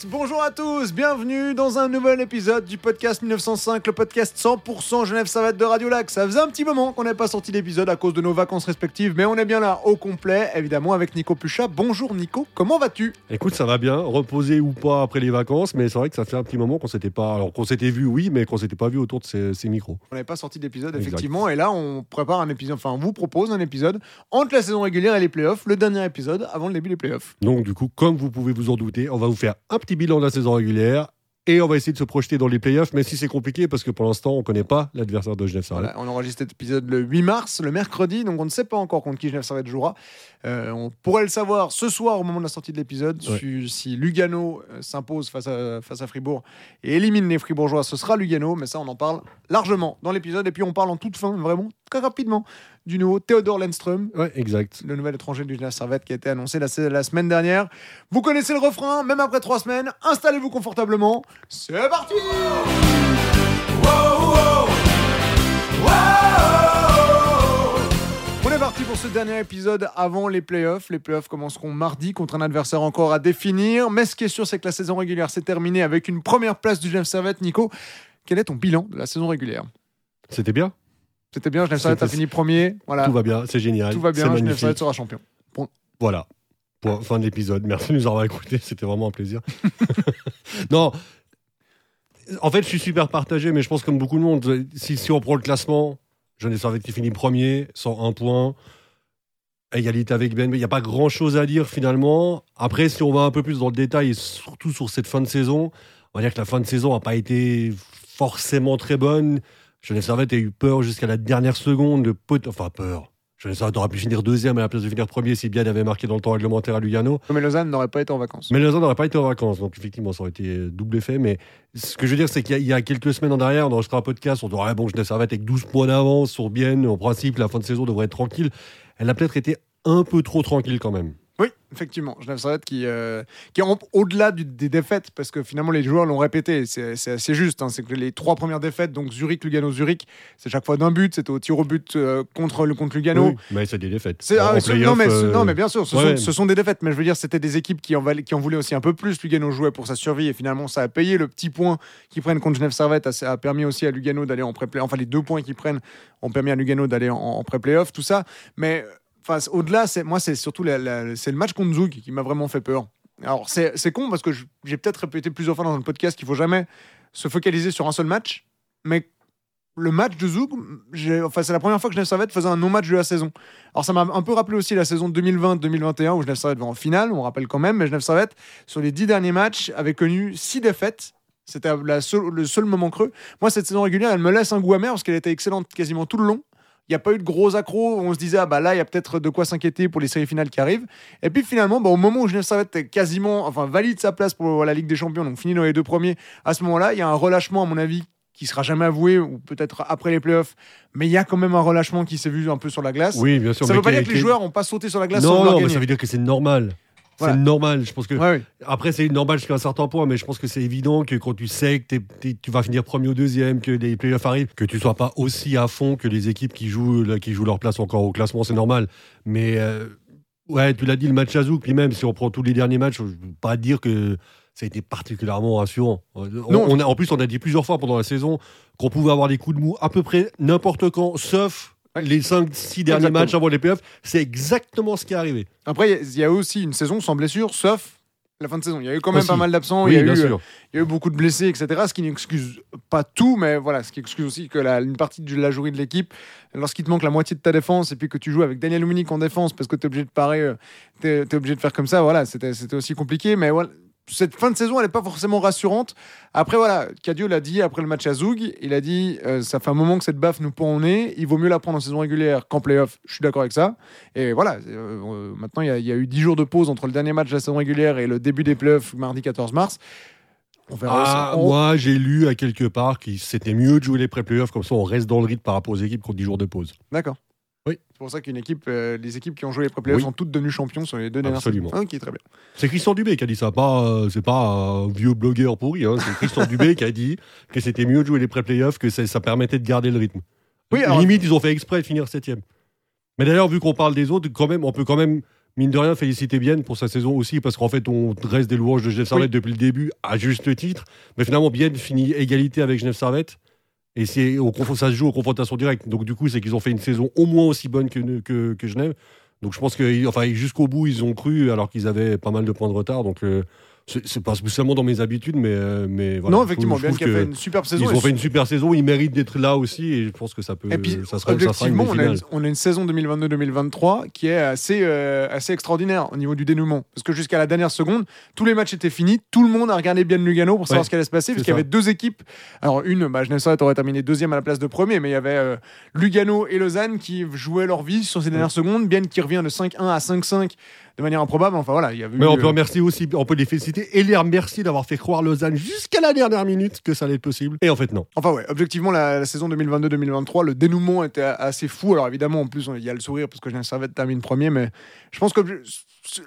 foot, bonjour à tous, bienvenue dans un nouvel épisode du podcast 1905, le podcast 100% Genève-Servette de Radio Lac. Ça faisait un petit moment qu'on n'avait pas sorti d'épisode à cause de nos vacances respectives, mais on est bien là au complet, évidemment avec Nico Puchat. Bonjour Nico, comment vas-tu ? Écoute, ça va bien, reposé ou pas après les vacances, mais c'est vrai que ça fait un petit moment qu'on s'était pas, alors qu'on s'était vu oui, mais qu'on s'était pas vu autour de ces micros. On n'avait pas sorti d'épisode effectivement, et là on prépare un épisode, enfin on vous propose un épisode entre la saison régulière et les playoffs, le dernier épisode avant le début des playoffs. Donc du coup, comme vous pouvez vous en douter, on va vous faire un petit bilan de la saison régulière et on va essayer de se projeter dans les playoffs, même si c'est compliqué parce que pour l'instant on ne connaît pas l'adversaire de Genève-Servette. Voilà, on enregistre cet épisode le 8 mars, le mercredi, donc on ne sait pas encore contre qui Genève-Servette jouera. On pourrait le savoir ce soir au moment de la sortie de l'épisode, ouais. si Lugano s'impose face à Fribourg et élimine les Fribourgeois, ce sera Lugano, mais ça on en parle largement dans l'épisode, et puis on parle en toute fin, vraiment très rapidement, du nouveau Théodore Lennström, ouais, exact. Le nouvel étranger du Genève-Servette qui a été annoncé la semaine dernière. Vous connaissez le refrain, même après 3 semaines, installez-vous confortablement. C'est parti. Wow, wow. Wow. On est parti pour ce dernier épisode avant les playoffs. Les playoffs commenceront mardi contre un adversaire encore à définir. Mais ce qui est sûr, c'est que la saison régulière s'est terminée avec une première place du Genève-Servette. Nico, quel est ton bilan de la saison régulière ? C'était bien, Genève-Servette a fini premier. Voilà. Tout va bien, c'est génial. Tout va bien, Genève-Servette sera champion. Bon. Voilà, pour fin de l'épisode. Merci de nous avoir écoutés, c'était vraiment un plaisir. Non, en fait, je suis super partagé, mais je pense comme beaucoup de monde, si on prend le classement, Genève-Servette qui finit premier, 101 points, égalité avec Bienne, mais il n'y a pas grand-chose à dire finalement. Après, si on va un peu plus dans le détail, et surtout sur cette fin de saison, on va dire que la fin de saison n'a pas été forcément très bonne. Genève-Servette a eu peur jusqu'à la dernière seconde de peur. Genève-Servette aurait pu finir deuxième à la place de finir premier si Bienne avait marqué dans le temps réglementaire à Lugano. Mais Lausanne n'aurait pas été en vacances. Donc effectivement, ça aurait été double effet. Mais ce que je veux dire, c'est qu'il y a quelques semaines en arrière, on enregistrait un podcast, on dirait Genève-Servette avec 12 points d'avance sur Bienne. En principe, la fin de saison devrait être tranquille. Elle a peut-être été un peu trop tranquille quand même. Oui, effectivement, Genève-Servette qui rampe au-delà des défaites, parce que finalement les joueurs l'ont répété, c'est assez juste, hein, c'est que les 3 premières défaites, donc Zurich, Lugano, Zurich, c'est chaque fois d'un but, c'était au tir au but contre Lugano. Oui, mais c'est des défaites. Non, mais bien sûr, ce sont des défaites, mais je veux dire, c'était des équipes qui en voulaient aussi un peu plus, Lugano jouait pour sa survie, et finalement ça a payé, le petit point qu'ils prennent contre Genève-Servette a permis aussi à Lugano d'aller en pré-play-off, enfin les 2 points qu'ils prennent ont permis à Lugano d'aller en pré-play-off, tout ça, mais... Enfin, au-delà, c'est surtout c'est le match contre Zoug qui m'a vraiment fait peur. Alors, c'est con parce que j'ai peut-être répété plusieurs fois dans le podcast qu'il ne faut jamais se focaliser sur un seul match, mais le match de Zoug, c'est la première fois que Genève-Servette faisait un non-match de la saison. Alors, ça m'a un peu rappelé aussi la saison 2020-2021 où Genève-Servette va en finale, on rappelle quand même, mais Genève-Servette, sur les 10 derniers matchs, avait connu 6 défaites. C'était le seul moment creux. Moi, cette saison régulière, elle me laisse un goût amer parce qu'elle était excellente quasiment tout le long. Il n'y a pas eu de gros accros où on se disait il y a peut-être de quoi s'inquiéter pour les séries finales qui arrivent. Et puis finalement, au moment où Genève-Servette valide sa place pour la Ligue des Champions, donc finit dans les 2 premiers, à ce moment-là, il y a un relâchement, à mon avis, qui ne sera jamais avoué, ou peut-être après les playoffs, mais il y a quand même un relâchement qui s'est vu un peu sur la glace. Oui, bien sûr. Ça ne veut pas dire que les joueurs n'ont pas sauté sur la glace. Non, mais ça veut dire que c'est normal. Voilà. C'est normal, je pense que... Ouais, oui. Après, c'est normal jusqu'à un certain point, mais je pense que c'est évident que quand tu sais que tu vas finir premier ou deuxième, que les playoffs arrivent, que tu sois pas aussi à fond que les équipes qui jouent leur place encore au classement, c'est normal. Mais tu l'as dit, le match à Zoug, puis même si on prend tous les derniers matchs, je ne veux pas dire que ça a été particulièrement rassurant. En plus, on a dit plusieurs fois pendant la saison qu'on pouvait avoir des coups de mou à peu près n'importe quand, sauf... Les 5-6 derniers matchs avant les playoffs, c'est exactement ce qui est arrivé. Après, il y a aussi une saison sans blessure, sauf la fin de saison. Il y a eu quand même pas mal d'absents, il y a eu beaucoup de blessés, etc. Ce qui n'excuse pas tout, mais voilà, ce qui excuse aussi que une partie de la jouerie de l'équipe, lorsqu'il te manque la moitié de ta défense et puis que tu joues avec Daniel Winnik en défense parce que tu es obligé de parer, tu es obligé de faire comme ça, voilà, c'était aussi compliqué, mais voilà. Cette fin de saison, elle n'est pas forcément rassurante. Après, voilà, Cadio l'a dit après le match à Zoug. Il a dit ça fait un moment que cette baffe nous pend au nez. Il vaut mieux la prendre en saison régulière qu'en play-off. Je suis d'accord avec ça. Et voilà, maintenant, il y a eu 10 jours de pause entre le dernier match de la saison régulière et le début des play-offs, mardi 14 mars. Moi, j'ai lu à quelque part que c'était mieux de jouer les pré-play-offs. Comme ça, on reste dans le rythme par rapport aux équipes qui ont 10 jours de pause. D'accord. Oui. C'est pour ça que les équipes qui ont joué les pré-playoffs sont toutes devenues champions sur les 2 dernières saisons. Absolument. Qui est très bien. C'est Christian Dubé qui a dit ça. C'est pas un vieux blogueur pourri. Hein. C'est Christian Dubé qui a dit que c'était mieux de jouer les pré-playoffs, que ça permettait de garder le rythme. Oui, alors... Limite, ils ont fait exprès de finir 7e. Mais d'ailleurs, vu qu'on parle des autres, on peut quand même mine de rien, féliciter Bienne pour sa saison aussi, parce qu'en fait, on dresse des louanges de Genève-Servette depuis le début, à juste titre. Mais finalement, Bienne finit égalité avec Genève-Servette. Et ça se joue aux confrontations directes. Donc, du coup, c'est qu'ils ont fait une saison au moins aussi bonne que Genève. Donc, je pense que jusqu'au bout, ils ont cru, alors qu'ils avaient pas mal de points de retard. Donc, c'est pas spécialement dans mes habitudes, mais voilà. Non, effectivement, Bienne qui a fait une superbe saison. Ils ont fait une super saison, ils méritent d'être là aussi. Et je pense que ça peut. Et puis, ça sera, objectivement, on a une saison 2022-2023 qui est assez extraordinaire au niveau du dénouement. Parce que jusqu'à la dernière seconde, tous les matchs étaient finis. Tout le monde a regardé Bienne Lugano pour savoir ce qui allait se passer, puisqu'il y avait deux équipes. Alors, une, Genève-Servette aurait terminé deuxième à la place de premier, mais il y avait Lugano et Lausanne qui jouaient leur vie sur ces dernières secondes. Bienne qui revient de 5-1 à 5-5. De manière improbable, il y avait. Mais on peut remercier aussi, on peut les féliciter et les remercier d'avoir fait croire Lausanne jusqu'à la dernière minute que ça allait être possible. Et en fait, non. Objectivement, la saison 2022-2023, le dénouement était assez fou. Alors évidemment, en plus, il y a le sourire parce que Genève-Servette termine premier, mais je pense que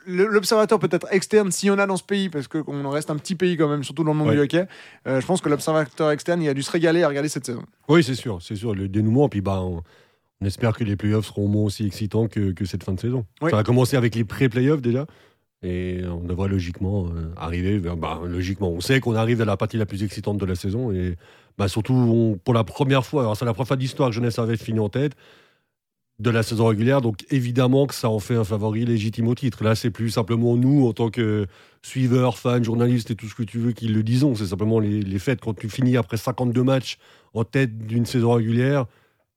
l'observateur peut-être externe, s'il y en a dans ce pays, parce qu'on en reste un petit pays quand même, surtout dans le monde du hockey, je pense que l'observateur externe, il a dû se régaler à regarder cette saison. Oui, c'est sûr. Le dénouement, puis on espère que les playoffs seront au moins aussi excitants que cette fin de saison. Oui. Ça a commencé avec les pré-playoffs déjà, et on devrait logiquement arriver vers... logiquement, on sait qu'on arrive à la partie la plus excitante de la saison, et surtout pour la première fois, alors c'est la première fois d'histoire que Genève-Servette finit en tête de la saison régulière, donc évidemment que ça en fait un favori légitime au titre. Là, c'est plus simplement nous, en tant que suiveurs, fans, journalistes et tout ce que tu veux, qui le disons, c'est simplement les faits. Quand tu finis après 52 matchs en tête d'une saison régulière,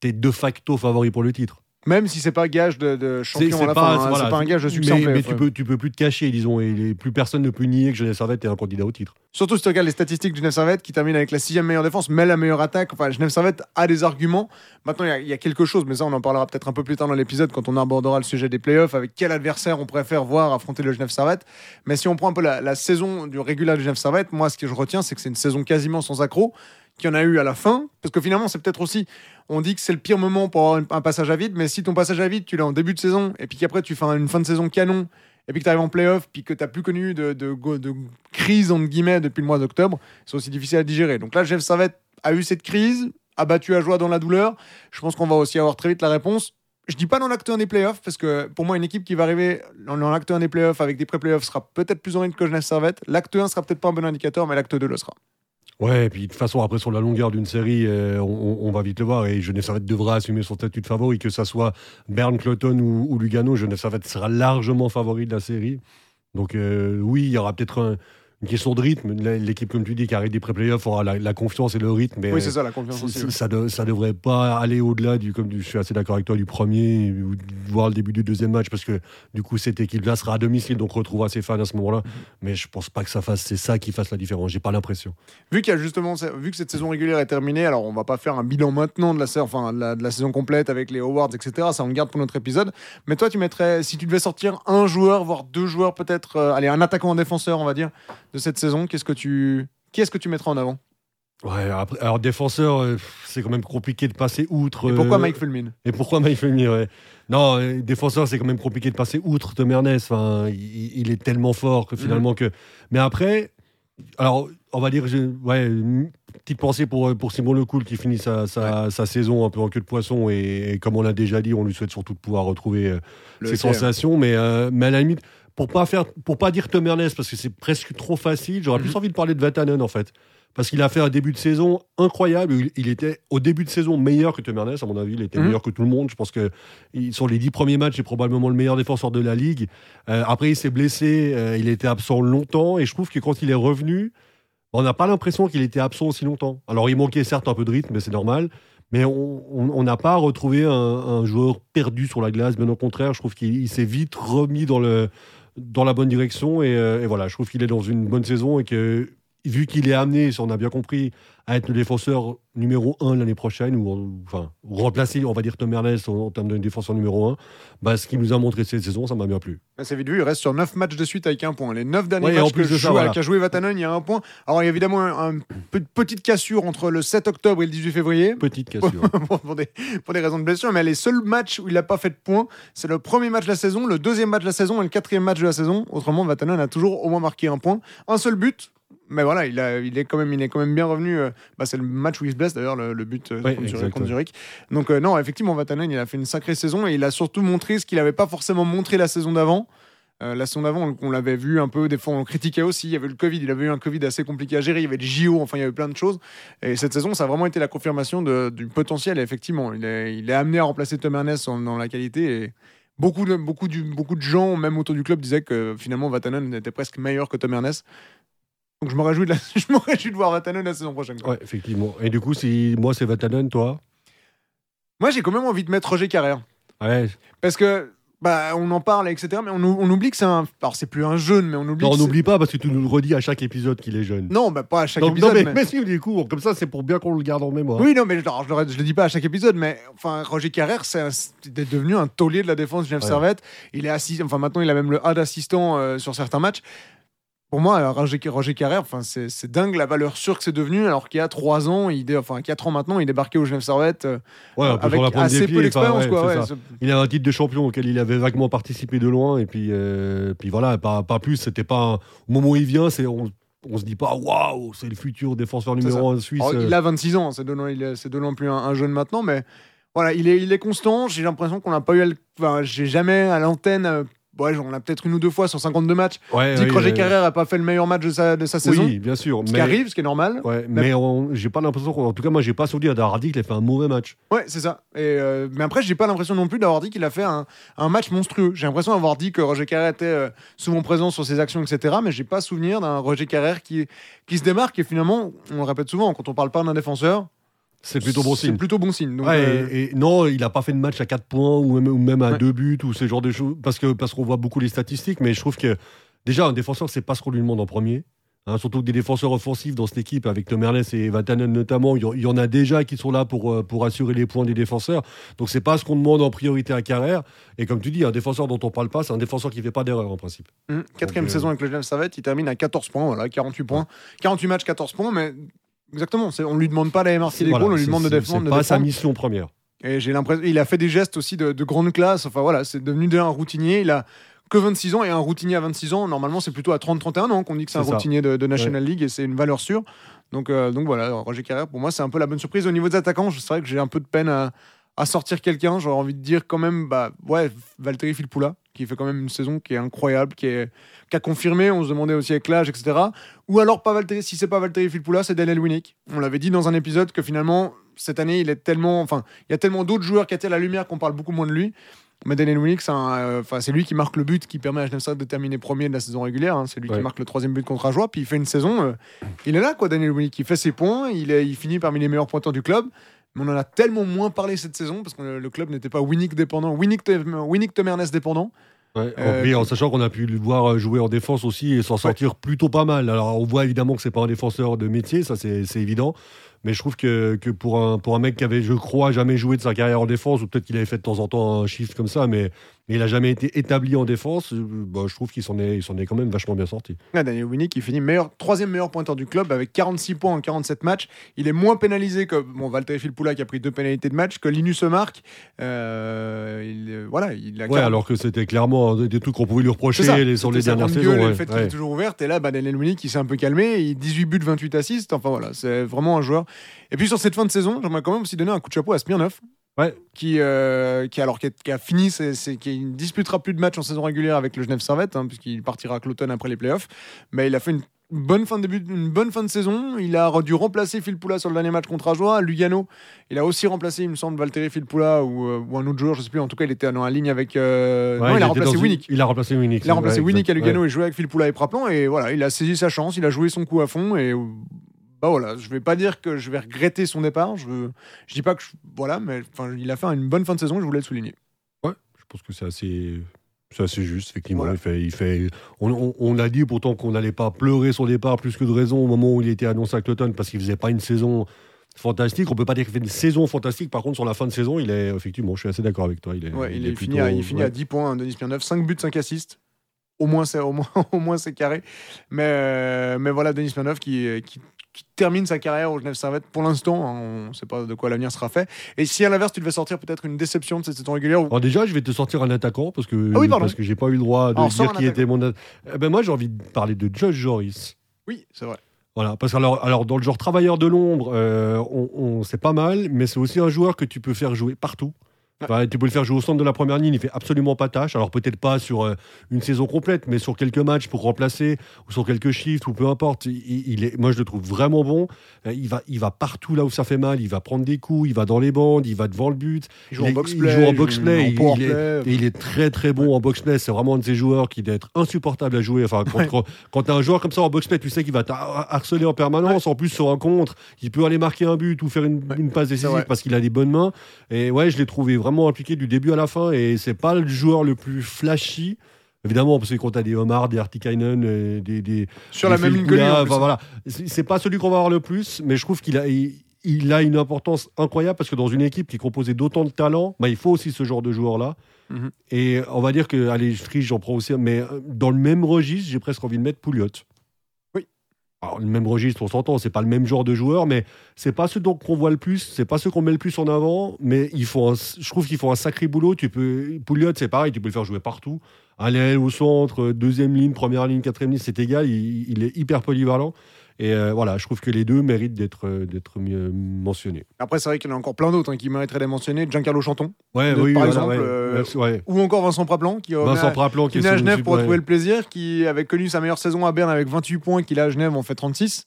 t'es de facto favori pour le titre. Même si c'est pas gage de champion à la fin, c'est pas un gage de succès. Mais tu peux plus te cacher, disons, et plus personne ne peut nier que Genève-Servette est un candidat au titre. Surtout si tu regardes les statistiques de Genève-Servette qui termine avec la 6e meilleure défense, mais la meilleure attaque. Genève-Servette a des arguments. Maintenant, il y a quelque chose, mais ça, on en parlera peut-être un peu plus tard dans l'épisode quand on abordera le sujet des playoffs, avec quel adversaire on préfère voir affronter le Genève-Servette. Mais si on prend un peu la saison du régulier de Genève-Servette, moi, ce que je retiens, c'est que c'est une saison quasiment sans accroc. Qu'il y en a eu à la fin, parce que finalement c'est peut-être aussi, on dit que c'est le pire moment pour avoir un passage à vide, mais si ton passage à vide tu l'as en début de saison, et puis qu'après tu fais une fin de saison canon, et puis que tu arrives en play-off, puis que tu n'as plus connu de crise entre guillemets depuis le mois d'octobre, c'est aussi difficile à digérer. Donc là, Genève-Servette a eu cette crise, a battu Ajoie dans la douleur, je pense qu'on va aussi avoir très vite la réponse. Je dis pas dans l'acte 1 des playoffs, parce que pour moi, une équipe qui va arriver dans l'acte 1 des playoffs avec des pré-playoffs sera peut-être plus en ligne que Genève-Servette. L'acte 1 sera peut-être pas un bon indicateur, mais l'acte 2 le sera. Ouais, et puis de toute façon, après, sur la longueur d'une série, on va vite le voir. Et Genève-Servette devra assumer son statut de favori, que ça soit Berne, Kloten ou Lugano. Genève-Servette sera largement favori de la série. Donc oui, il y aura peut-être une question de rythme. L'équipe, comme tu dis, qui arrive des pré-playoffs aura la confiance et le rythme. Mais oui, c'est ça, la confiance aussi. Ça devrait pas aller au-delà je suis assez d'accord avec toi, du premier, voire le début du deuxième match, parce que du coup, cette équipe-là sera à domicile, donc retrouvera ses fans à ce moment-là. Mais je pense pas que c'est ça qui fasse la différence. J'ai pas l'impression. Vu que cette saison régulière est terminée, alors on va pas faire un bilan maintenant de la saison complète avec les awards, etc. Ça, on le garde pour notre épisode. Mais toi, tu mettrais, si tu devais sortir un joueur, voire deux joueurs peut-être, un attaquant, un défenseur, on va dire, de cette saison, qu'est-ce que tu mettras en avant? Ouais, alors défenseur, c'est quand même compliqué de passer outre. Et pourquoi Mike Fulmin? Ouais. Non, défenseur, c'est quand même compliqué de passer outre Tömmernes. Enfin, il est tellement fort que finalement que. Mais après, alors on va dire, petite pensée pour Simon Lecoul qui finit sa saison un peu en queue de poisson et comme on l'a déjà dit, on lui souhaite surtout de pouvoir retrouver ses sensations. Mais à la limite. Pour pas dire Tömmernes, parce que c'est presque trop facile, j'aurais plus envie de parler de Vatanen, en fait. Parce qu'il a fait un début de saison incroyable. Il était, au début de saison, meilleur que Tömmernes, à mon avis. Il était meilleur que tout le monde. Je pense que sur les 10 premiers matchs, c'est probablement le meilleur défenseur de la Ligue. Après, il s'est blessé. Il était absent longtemps. Et je trouve que quand il est revenu, on n'a pas l'impression qu'il était absent aussi longtemps. Alors, il manquait certes un peu de rythme, mais c'est normal. Mais on n'a pas retrouvé un joueur perdu sur la glace. Bien au contraire, je trouve qu'il s'est vite remis dans la bonne direction et voilà, je trouve qu'il est dans une bonne saison et que vu qu'il est amené, si on a bien compris, à être le défenseur numéro 1 l'année prochaine ou remplacer, on va dire, Tömmernes en termes de défenseur numéro 1, ce qu'il nous a montré cette saison, ça m'a bien plu. C'est vite vu, il reste sur 9 matchs de suite avec un point. Les 9 derniers matchs qu'a joué Vatanen, il y a un point. Alors il y a évidemment une petite cassure entre le 7 octobre et le 18 février. Petite cassure. pour des raisons de blessure, mais les seuls matchs où il n'a pas fait de points, c'est le premier match de la saison, le deuxième match de la saison et le quatrième match de la saison. Autrement, Vatanen a toujours au moins marqué un point. Un seul but. Mais voilà, il est quand même bien revenu. C'est le match où il se blesse d'ailleurs, le but contre Zurich. Donc non, effectivement, Vatanen, il a fait une sacrée saison et il a surtout montré ce qu'il n'avait pas forcément montré la saison d'avant. La saison d'avant, on l'avait vu un peu, des fois on le critiquait aussi, il y avait le Covid, il avait eu un Covid assez compliqué à gérer, il y avait le JO, enfin il y avait plein de choses. Et cette saison, ça a vraiment été la confirmation du potentiel. Et effectivement, il est amené à remplacer Tömmernes dans la qualité. Et beaucoup de gens, même autour du club, disaient que finalement Vatanen était presque meilleur que Tömmernes. Donc je me réjouis de voir Vatanen la saison prochaine. Ouais, effectivement. Et du coup, si moi c'est Vatanen, toi ? Moi j'ai quand même envie de mettre Roger Karrer. Ouais. Parce que... on en parle, etc. Mais on oublie que c'est un... Alors, c'est plus un jeune, mais on oublie... Non, on n'oublie pas, parce que tu nous le redis à chaque épisode qu'il est jeune. Non, pas à chaque épisode. Mais si, du coup, comme ça, c'est pour bien qu'on le garde en mémoire. Oui, non, mais je le dis pas à chaque épisode, mais enfin, Roger Karrer, il est devenu un taulier de la défense Genève-Servette. Ouais. Il est maintenant, il a même le A d'assistant sur certains matchs. Pour moi, Roger Karrer, c'est dingue la valeur sûre que c'est devenu, alors qu'il y a 3 ans, 4 ans maintenant, il débarquait au Genève-Servette avec assez peu d'expérience. Il avait un titre de champion auquel il avait vaguement participé de loin, et puis voilà, pas plus. C'était pas au moment où il vient, on se dit pas waouh, c'est le futur défenseur numéro 1 suisse. Alors, il a 26 ans, c'est de loin plus un jeune maintenant, mais voilà, il est constant. J'ai l'impression qu'on n'a pas eu, j'ai jamais à l'antenne. On l'a peut-être une ou deux fois sur 52 matchs. Roger Karrer n'a pas fait le meilleur match de sa saison. Oui, bien sûr. Ce qui est normal. Ouais, mais j'ai pas l'impression. En tout cas, moi, j'ai pas souvenir d'avoir dit qu'il a fait un mauvais match. Ouais, c'est ça. Mais après, j'ai pas l'impression non plus d'avoir dit qu'il a fait un match monstrueux. J'ai l'impression d'avoir dit que Roger Karrer était souvent présent sur ses actions, etc. Mais j'ai pas souvenir d'un Roger Karrer qui se démarque. Et finalement, on le répète souvent, quand on parle pas d'un défenseur, c'est plutôt bon signe. Donc non, il n'a pas fait de match à 4 points ou même à 2 buts ou ce genre de choses. Parce qu'on voit beaucoup les statistiques, mais je trouve que déjà, un défenseur, c'est pas ce qu'on lui demande en premier. Surtout que des défenseurs offensifs dans cette équipe, avec Tömmernes et Vatanen notamment, il y en a déjà qui sont là pour assurer les points des défenseurs. Donc c'est pas ce qu'on demande en priorité à Karrer. Et comme tu dis, un défenseur dont on parle pas, c'est un défenseur qui fait pas d'erreur en principe. 4ème saison avec le Genève-Servette, il termine à 14 points, 48 points. 48 matchs, 14 points, mais... Exactement, on ne lui demande pas d'aller marquer des goals, on lui demande de défendre. C'est pas sa mission première. Et j'ai l'impression qu'il a fait des gestes aussi de grande classe. Enfin voilà, c'est devenu déjà un routinier. Il a que 26 ans, et un routinier à 26 ans, normalement c'est plutôt à 30-31 ans qu'on dit que c'est un routinier de National League, et c'est une valeur sûre. Donc voilà, Roger Karrer, pour moi, c'est un peu la bonne surprise. Au niveau des attaquants, c'est vrai que j'ai un peu de peine à sortir quelqu'un. J'aurais envie de dire quand même, Valtteri Filppula, qui fait quand même une saison qui est incroyable, qui a confirmé, on se demandait aussi avec l'âge, etc. Ou alors, si c'est pas Valtteri Filppula, c'est Daniel Winnik. On l'avait dit dans un épisode que finalement, cette année, il y a tellement d'autres joueurs qui attirent la lumière qu'on parle beaucoup moins de lui. Mais Daniel Winnik, c'est lui qui marque le but qui permet à Genève-Servette de terminer premier de la saison régulière. C'est lui qui marque le 3e but contre Ajoie. Puis il fait une saison, il est là, quoi, Daniel Winnik. Il fait ses points, il finit parmi les meilleurs pointeurs du club. Mais on en a tellement moins parlé cette saison parce que le club n'était pas Winnik dépendant, Winnik Tömmernes dépendant. Ouais, en sachant qu'on a pu le voir jouer en défense aussi et s'en sortir plutôt pas mal. Alors on voit évidemment que c'est pas un défenseur de métier, ça c'est évident. Mais je trouve que pour un mec qui avait, je crois, jamais joué de sa carrière en défense, ou peut-être qu'il avait fait de temps en temps un shift comme ça, mais il a jamais été établi en défense, je trouve qu'il s'en est quand même vachement bien sorti. Daniel Winnik, il finit 3e meilleur pointeur du club avec 46 points en 47 matchs. Il est moins pénalisé que Valtteri Filppula qui a pris 2 pénalités de match, que Linus Marc. Alors que c'était clairement des trucs qu'on pouvait lui reprocher sur les dernières saisons. Le fait qu'il est toujours ouvert, et là, Daniel Winnik, il s'est un peu calmé, il 18 buts, 28 assists. Enfin voilà, c'est vraiment un joueur. Et puis sur cette fin de saison, j'aimerais quand même aussi donner un coup de chapeau à Smirnov, qui a fini, qui ne disputera plus de matchs en saison régulière avec le Genève-Servette, puisqu'il partira à Kloten après les playoffs. Mais il a fait une bonne fin de début, une bonne fin de saison. Il a dû remplacer Filppula sur le dernier match contre Ajoie, à Lugano. Il a aussi remplacé, il me semble, Valtteri Filppula ou un autre joueur, je ne sais plus. En tout cas, il était dans la ligne avec. Il a remplacé Winnik. Il a remplacé Winnik à Lugano et joué avec Filppula et Praplan. Et voilà, il a saisi sa chance, il a joué son coup à fond et. Je vais pas dire que je vais regretter son départ. Je dis pas que il a fait une bonne fin de saison. Je voulais le souligner. Ouais, je pense que c'est assez juste effectivement. Voilà. On a dit pourtant qu'on n'allait pas pleurer son départ plus que de raison au moment où il était annoncé à Kloten parce qu'il faisait pas une saison fantastique. On peut pas dire qu'il fait une saison fantastique. Par contre, sur la fin de saison, il est effectivement. Je suis assez d'accord avec toi. Il finit à 10 points. Denis Smirnov, 5 buts, 5 assists. Au moins c'est carré. Mais voilà, Denis Smirnov qui termine sa carrière au Genève-Servette pour l'instant, on ne sait pas de quoi l'avenir sera fait. Et si à l'inverse tu devais sortir peut-être une déception de cette saison régulière ou... Alors déjà je vais te sortir un attaquant parce que j'ai pas eu le droit de dire qui était mon attaquant. Moi j'ai envie de parler de Josh Jooris. Oui, c'est vrai. Voilà, parce que alors dans le genre travailleur de l'ombre, on c'est pas mal, mais c'est aussi un joueur que tu peux faire jouer partout. Enfin, tu peux le faire jouer au centre de la première ligne, il fait absolument pas tâche. Alors peut-être pas sur une saison complète, mais sur quelques matchs pour remplacer, ou sur quelques shifts, ou peu importe. Il est, moi je le trouve vraiment bon. Il va partout là où ça fait mal. Il va prendre des coups, il va dans les bandes, il va devant le but. Il joue en box-play. Il est très très bon en box-play. C'est vraiment un de ces joueurs qui doit être insupportable à jouer. Enfin, quand t'as un joueur comme ça en box-play, tu sais qu'il va t'harceler en permanence. En plus sur un contre, il peut aller marquer un but ou faire une passe décisive parce qu'il a des bonnes mains. Et ouais, je l'ai trouvé vraiment impliqué du début à la fin, et c'est pas le joueur le plus flashy évidemment, parce que quand t'as des Omar, des Artikainen, des sur des la même ligne que lui, enfin, voilà, c'est pas celui qu'on va avoir le plus, mais je trouve qu'il a il a une importance incroyable, parce que dans une équipe qui est composée d'autant de talents, bah, il faut aussi ce genre de joueur là. Mm-hmm. Et on va dire que allez, Frisch, j'en prends aussi, mais dans le même registre, j'ai presque envie de mettre Pouliot. Alors, le même registre, on s'entend, c'est pas le même genre de joueur, mais c'est pas ceux dont qu'on voit le plus, c'est pas ceux qu'on met le plus en avant, mais je trouve qu'ils font un sacré boulot. Pouliot, c'est pareil, tu peux le faire jouer partout, à l'aile, au centre, deuxième ligne, première ligne, quatrième ligne, c'est égal, il est hyper polyvalent. Et voilà, je trouve que les deux méritent d'être mieux mentionnés. Après, c'est vrai qu'il y en a encore plein d'autres, hein, qui mériteraient d'être mentionnés. Giancarlo Chanton, par exemple. Ou encore Vincent Praplan, qui est à Genève pour trouver le plaisir, qui avait connu sa meilleure saison à Berne avec 28 points, qu'il a à Genève en fait 36.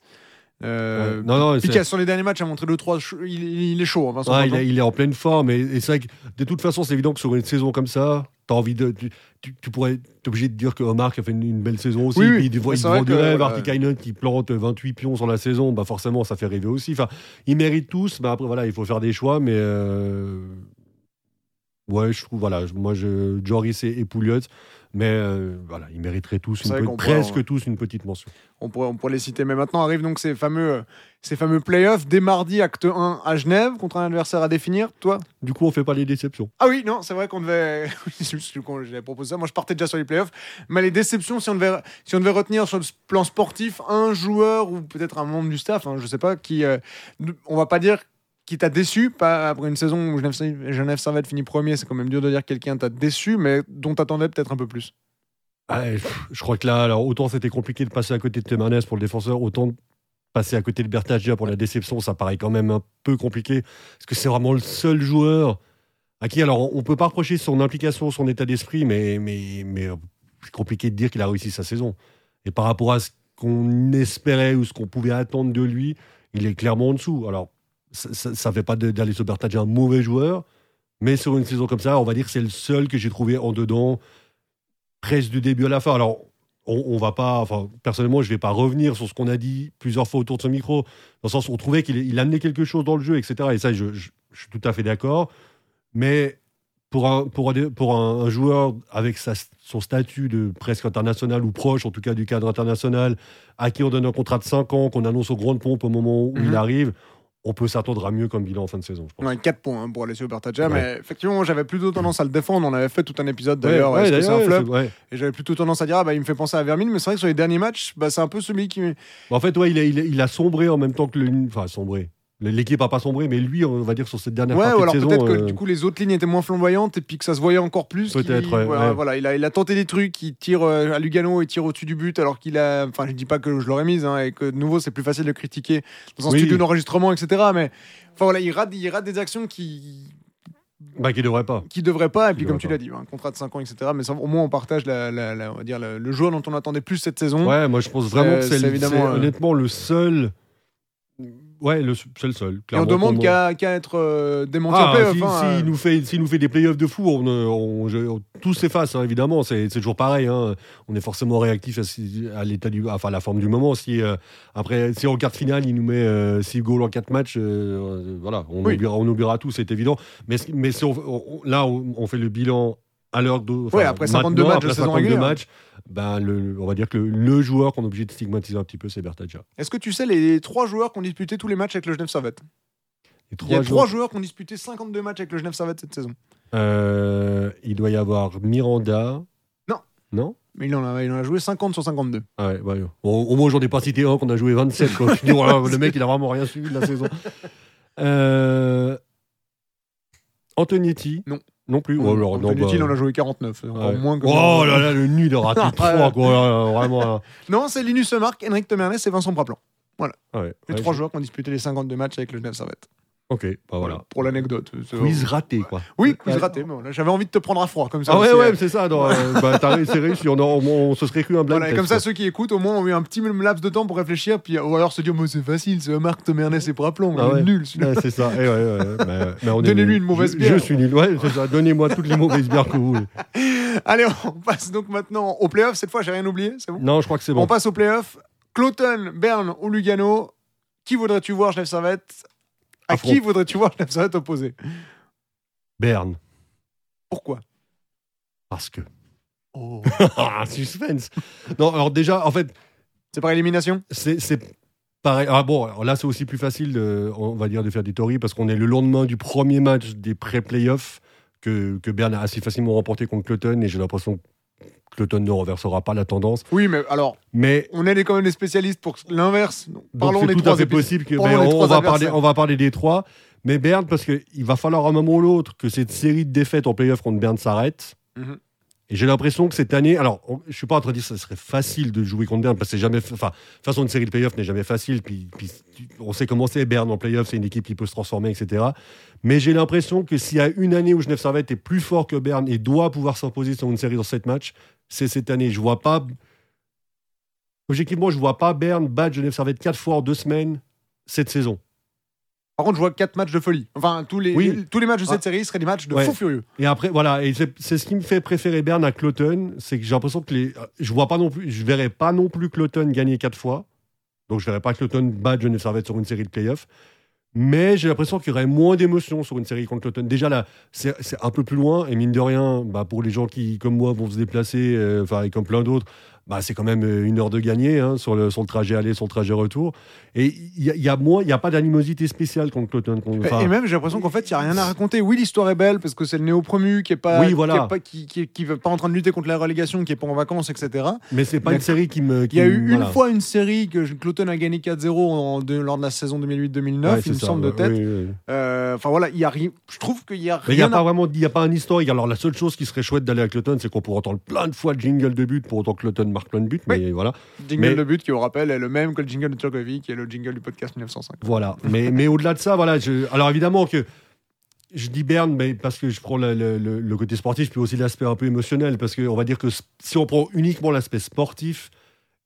Qui sur les derniers matchs a montré 2-3, il est chaud, hein, Vincent Praplan. Il est en pleine forme, et c'est vrai que de toute façon, c'est évident que sur une saison comme ça, t'as envie de... Tu pourrais t'es obligé de dire que Omar qui a fait une belle saison aussi, oui, il voit du rêve, Artikainen qui plante 28 pions sur la saison, bah forcément ça fait rêver aussi. Enfin, ils méritent tous, bah après voilà, il faut faire des choix, mais ouais, je trouve, voilà, moi Jooris et Pouliot, mais voilà, ils mériteraient tous presque tous une petite mention. On pourrait les citer, mais maintenant arrivent donc ces fameux playoffs dès mardi, acte 1 à Genève, contre un adversaire à définir. Toi, du coup, on fait pas les déceptions. Ah oui, non, c'est vrai qu'on devait j'avais proposé ça, moi je partais déjà sur les playoffs, mais les déceptions, si on devait retenir sur le plan sportif un joueur ou peut-être un membre du staff, hein, je sais pas qui, on va pas dire qui t'a déçu, pas après une saison où Genève-Servette finit premier, c'est quand même dur de dire que quelqu'un t'a déçu, mais dont t'attendais peut-être un peu plus. Ouais, je crois que là, alors, autant c'était compliqué de passer à côté de Tömmernes pour le défenseur, autant passer à côté de Bertaggia pour la déception, ça paraît quand même un peu compliqué, parce que c'est vraiment le seul joueur à qui, alors on peut pas reprocher son implication, son état d'esprit, mais c'est compliqué de dire qu'il a réussi sa saison. Et par rapport à ce qu'on espérait ou ce qu'on pouvait attendre de lui, il est clairement en dessous. Alors, ça ne fait pas d'aller sur Bertaggia un mauvais joueur, mais sur une saison comme ça, on va dire que c'est le seul que j'ai trouvé en dedans, presque du début à la fin. Alors, on va pas, enfin, personnellement, je ne vais pas revenir sur ce qu'on a dit plusieurs fois autour de ce micro, dans le sens où on trouvait qu'il amenait quelque chose dans le jeu, etc. Et ça, je suis tout à fait d'accord. Mais pour un joueur avec son statut de presque international, ou proche en tout cas du cadre international, à qui on donne un contrat de 5 ans, qu'on annonce aux grandes pompes au moment où il arrive, on peut s'attendre à mieux comme bilan en fin de saison, je pense. Ouais, 4 points, hein, pour aller sur Bertaggia, mais effectivement, j'avais plutôt tendance à le défendre. On avait fait tout un épisode d'ailleurs, est-ce que c'est un flop. Et j'avais plutôt tendance à dire, il me fait penser à Vermine, mais c'est vrai que sur les derniers matchs, c'est un peu celui qui... En fait, il a sombré en même temps que sombré. L'équipe n'a pas sombré, mais lui, on va dire, sur cette dernière partie de saison... Ouais, alors peut-être que du coup, les autres lignes étaient moins flamboyantes et puis que ça se voyait encore plus. Peut-être, Voilà, il a tenté des trucs, il tire à Lugano, il tire au-dessus du but, alors qu'il a... Enfin, je ne dis pas que je l'aurais mise, hein, et que de nouveau, c'est plus facile de critiquer dans un studio d'enregistrement, etc. Mais enfin, voilà, il rate des actions qui... qui ne devraient pas. Qui ne devraient pas, et puis comme tu l'as dit, un contrat de 5 ans, etc. Mais ça, au moins, on partage on va dire, le joueur dont on attendait plus cette saison. Ouais, moi, je pense vraiment que c'est honnêtement le seul... Ouais, c'est le seul. Et on demande qu'à être démenti en playoff. S'il nous fait des playoffs de fou, on tout s'efface, hein, évidemment. C'est toujours pareil, hein. On est forcément réactif à l'état à la forme du moment. Si en quart de finale, il nous met 6 goals en 4 matchs, voilà, on oubliera tout, c'est évident. Mais si on fait le bilan à l'heure après 52 matchs de saison régulière. On va dire que le joueur qu'on est obligé de stigmatiser un petit peu, c'est Bertaggia. Est-ce que tu sais les 3 joueurs qui ont disputé tous les matchs avec le Genève-Servette ? Il y a 3 joueurs qui ont disputé 52 matchs avec le Genève-Servette cette saison. Il doit y avoir Miranda. Non ? Mais il en a joué 50 sur 52. Ah ouais, au moins, j'en ai pas cité un qu'on a joué 27. Quand je dis, le mec, il a vraiment rien suivi de la saison. Antonietti ? Non plus. Antonietti, on a joué 49. Moins que le nul de raté 3, quoi. Vraiment. Non, c'est Linus Marc, Henrik Tömmernes et Vincent Praplan. Voilà. Ouais, les trois joueurs qui ont disputé les 52 matchs avec le Genève-Servette. Ok, bah voilà. Pour l'anecdote. Quiz raté, quoi. Oui, quiz raté. Mais là, j'avais envie de te prendre à froid, comme ça. Ah ouais, ouais, c'est ça. Non, bah, c'est réussi. On se serait cru un blind test. Voilà, comme ça, ceux qui écoutent, au moins, ont eu un petit laps de temps pour réfléchir. Puis, ou alors se dire, c'est facile, c'est Omar, Tömmernes et Praplan. Ah ouais. Nul, celui-là. Ouais, c'est ça. Et bah, donnez-lui une mauvaise bière. Je suis nul. Ouais, c'est ça. Donnez-moi toutes les mauvaises bières que vous voulez. Allez, on passe donc maintenant au play-off. Cette fois, j'ai rien oublié, c'est bon ? Non, je crois que c'est bon. On passe au play-off. Kloten, Berne ou Lugano. Qui voudrais-tu voir, Genève-Servette ? À qui voudrais-tu voir Genève-Servette opposé ? Berne. Pourquoi ? Parce que. Oh. Suspense. Non, alors déjà, en fait. C'est par élimination ? C'est pareil. Ah bon, là, c'est aussi plus facile, on va dire, de faire des théories parce qu'on est le lendemain du premier match des pré-playoffs que Berne a assez facilement remporté contre Kloten et j'ai l'impression que Kloten ne renversera pas la tendance. Oui, mais alors, on est quand même des spécialistes pour l'inverse. Donc, parlons des trois. C'est tout à fait possible que on va parler des trois. Mais Berne, parce qu'il va falloir un moment ou l'autre que cette série de défaites en play-off contre Berne s'arrête. Mm-hmm. Et j'ai l'impression que cette année... Alors, je ne suis pas en train de dire que ce serait facile de jouer contre Berne, parce que c'est jamais... Enfin, de toute façon, une série de play-off n'est jamais facile. Puis on sait comment c'est. Berne en play-off, c'est une équipe qui peut se transformer, etc. Mais j'ai l'impression que s'il y a une année où Genève-Servette est plus fort que Berne et doit pouvoir s'imposer sur une série dans 7 matchs, c'est cette année. Je vois pas... Objectivement, je vois pas Berne battre Genève-Servette 4 fois en 2 semaines cette saison. Par contre, je vois 4 matchs de folie. Enfin, tous les matchs de cette série seraient des matchs de fou furieux. Et après, voilà. Et c'est ce qui me fait préférer Berne à Kloten. C'est que j'ai l'impression que je verrai pas non plus Kloten gagner 4 fois. Donc, je verrai pas Kloten battre Genève-Servette sur une série de play-offs. Mais j'ai l'impression qu'il y aurait moins d'émotion sur une série contre Kloten. Déjà, là, c'est un peu plus loin. Et mine de rien, bah, pour les gens qui, comme moi, vont se déplacer, et comme plein d'autres, bah, c'est quand même une heure de gagner hein, sur le trajet aller, sur le trajet retour. Et il n'y a pas d'animosité spéciale contre Kloten. Et même, j'ai l'impression qu'en fait, il n'y a rien à raconter. Oui, l'histoire est belle, parce que c'est le néo-promu qui n'est pas, oui, voilà. qui est pas en train de lutter contre la relégation, qui n'est pas en vacances, etc. Mais ce n'est pas une série qui me... Il y a eu une fois une série que Kloten a gagné 4-0 lors de la saison 2008-2009, ouais, il me semble, de tête. Oui. Voilà, je trouve qu'il n'y a rien... Il n'y a pas un historique. Alors, la seule chose qui serait chouette d'aller à Kloten, c'est qu'on pourrait entendre plein de fois le jingle de but, pour autant que Kloten marque plein de buts, mais voilà. Jingle de but qui, au rappel, est le même que le jingle de Tchoukovic, qui est le jingle du podcast 1905. Voilà, mais au-delà de ça, voilà. Alors évidemment que je dis Berne, mais parce que je prends le côté sportif, puis aussi l'aspect un peu émotionnel, parce qu'on va dire que si on prend uniquement l'aspect sportif,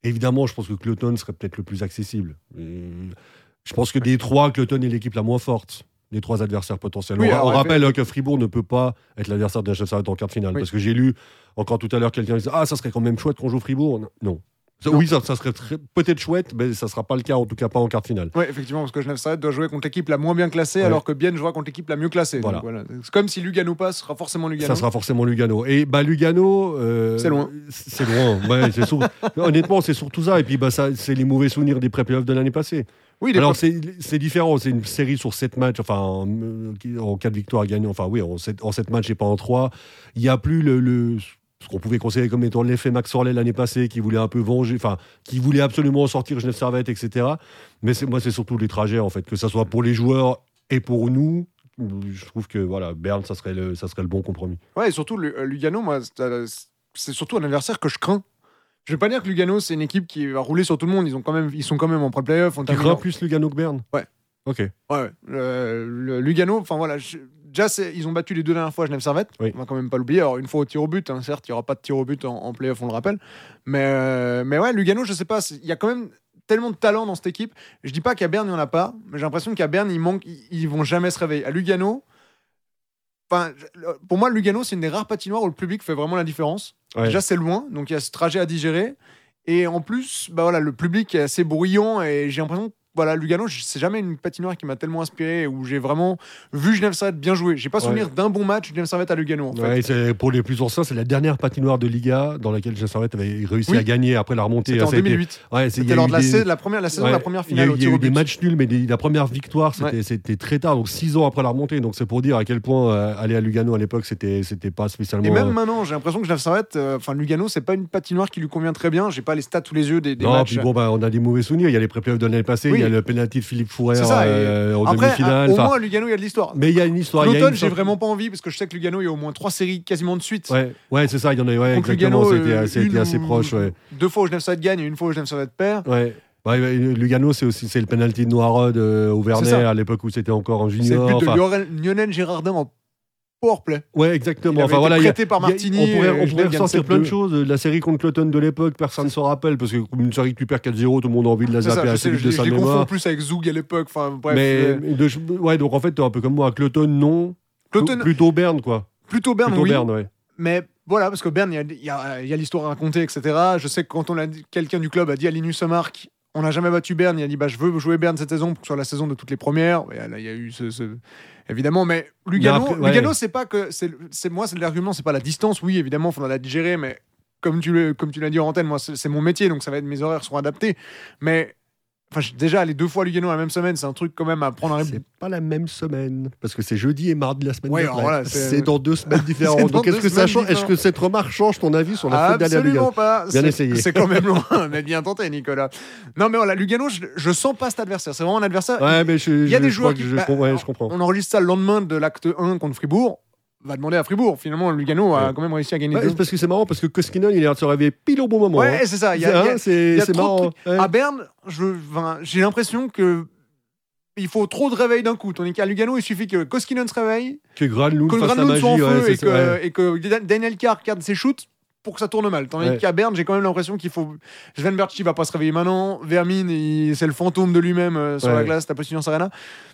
évidemment, je pense que Kloten serait peut-être le plus accessible. Je pense que des trois, Kloten est l'équipe la moins forte. Les trois adversaires potentiels. Oui, on rappelle que Fribourg ne peut pas être l'adversaire de Genève-Servette en quart de finale. Oui. Parce que j'ai lu encore tout à l'heure quelqu'un qui disait « Ah, ça serait quand même chouette qu'on joue Fribourg ». Non. Oui, ça serait peut-être chouette, mais ça ne sera pas le cas, en tout cas pas en quart de finale. Oui, effectivement, parce que Genève-Servette doit jouer contre l'équipe la moins bien classée, alors que Bienne jouera contre l'équipe la mieux classée. Voilà. Donc, voilà. C'est comme si Lugano passe, ce sera forcément Lugano. Ça sera forcément Lugano. Et Lugano... c'est loin. C'est loin. Ouais, honnêtement, c'est surtout ça. Et puis, c'est les mauvais souvenirs des pré-playoffs de l'année passée. Oui, alors c'est différent, c'est une série sur 7 matchs, enfin en 4 victoires gagnantes, enfin oui, en 7 matchs et pas en 3. Il n'y a plus ce qu'on pouvait considérer comme étant l'effet Max Orlais l'année passée, qui voulait un peu venger, enfin qui voulait absolument sortir Genève-Servette, etc. Mais c'est surtout les trajets en fait, que ça soit pour les joueurs et pour nous. Je trouve que voilà, Berne, ça serait le bon compromis. Ouais, et surtout Lugano, moi, c'est surtout un adversaire que je crains. Je ne vais pas dire que Lugano, c'est une équipe qui va rouler sur tout le monde. Ils sont quand même en pré-playoff. Tu crois plus Lugano que Berne ? Ouais. Ok. Ouais. Lugano, enfin voilà. Déjà, ils ont battu les deux dernières fois à Genève-Servette. Oui. On va quand même pas l'oublier. Alors, une fois au tir au but, hein, certes, il n'y aura pas de tir au but en play-off, on le rappelle. Mais ouais, Lugano, je ne sais pas. Il y a quand même tellement de talent dans cette équipe. Je ne dis pas qu'à Berne, il n'y en a pas. Mais j'ai l'impression qu'à Berne, ils vont jamais se réveiller. À Lugano, pour moi, Lugano, c'est une des rares patinoires où le public fait vraiment la différence. Ouais. Déjà, c'est loin, donc il y a ce trajet à digérer. Et en plus, le public est assez bruyant. Et j'ai l'impression que Lugano, c'est jamais une patinoire qui m'a tellement inspiré, où j'ai vraiment vu Genève-Servette bien jouer. J'ai pas souvenir d'un bon match Genève-Servette à Lugano. Pour les plus anciens, c'est la dernière patinoire de Liga dans laquelle Genève-Servette avait réussi à gagner après la remontée. C'était en 2008. C'était lors de la saison de la première finale. Il y a eu des matchs nuls, mais la première victoire, c'était très tard, donc 6 ans après la remontée. Donc c'est pour dire à quel point aller à Lugano à l'époque, c'était pas spécialement. Et même maintenant, j'ai l'impression que Genève-Servette, Lugano, c'est pas une patinoire qui lui convient très bien. J'ai pas les stats tous les yeux des matchs. Puis on a des mauvais souvenirs. Il y a les pré-playoffs de l'année passée. Il y a le pénalty de Philippe Fourer en demi-finale. Au moins, à Lugano, il y a de l'histoire. Mais il y a une histoire. Kloten, j'ai vraiment pas envie, parce que je sais que Lugano, il y a au moins 3 séries quasiment de suite. Ouais, c'est ça. Il y en a, exactement. Lugano, c'était assez proche. 2 fois où Genève-Servette gagne et 1 fois où Genève-Servette perd. Bah, Lugano, c'est le penalty de Noirod au Vernet à l'époque où c'était encore en junior. C'est le but de Lionel Girardin en powerplay. Ouais, exactement. Enfin, voilà, prêté par Martini. On pourrait ressortir plein de choses. La série contre Kloten de l'époque, personne ne s'en rappelle, parce que comme une série que tu perds 4-0, tout le monde a envie de la zapper assez vite de sa mémoire. Je les confonds plus avec Zoug à l'époque. Enfin, bref, ouais, donc en fait, t'es un peu comme moi. Kloten, non. Plutôt Berne, quoi. Plutôt Berne, oui. Berne, ouais. Mais voilà, parce que Berne, il y a l'histoire à raconter, etc. Je sais que quand quelqu'un du club a dit à Linus Marc, on n'a jamais battu Berne, il a dit je veux jouer Berne cette saison pour que ce soit la saison de toutes les premières. Il y a eu évidemment, mais Lugano, c'est pas que c'est l'argument, c'est pas la distance. Oui, évidemment, il faudra la digérer, mais comme tu l'as dit en antenne, moi c'est mon métier, donc ça va être, mes horaires seront adaptés. Mais déjà, les deux fois Lugano la même semaine, c'est un truc quand même à prendre. C'est pas la même semaine, parce que c'est jeudi et mardi la semaine d'après. Voilà, c'est dans deux semaines différentes. Donc est-ce que cette remarque change ton avis sur la fête d'aller à Lugano? Absolument pas. Bien essayé. C'est quand même loin, mais bien tenté, Nicolas. Non, mais voilà, Lugano, je sens pas cet adversaire. C'est vraiment un adversaire. Ouais, mais il y a des joueurs qui. Je comprends. On enregistre ça le lendemain de l'acte 1 contre Fribourg. Va demander à Fribourg. Finalement, Lugano a quand même réussi à gagner. Ouais, parce que c'est marrant, parce que Koskinen, il est en train de se réveiller pile au bon moment. Ouais, hein. C'est ça. C'est marrant. Ouais. À Berne, j'ai l'impression que il faut trop de réveil d'un coup. Tandis qu'à Lugano, il suffit que Koskinen se réveille, que Granlund fasse la magie, soit en feu, et que Daniel Karrer garde ses shoots pour que ça tourne mal. Tandis qu'à Berne, j'ai quand même l'impression qu'il faut. Svenbertchi va pas se réveiller maintenant. Vermin, c'est le fantôme de lui-même sur la glace, t'as pas signé en Serena.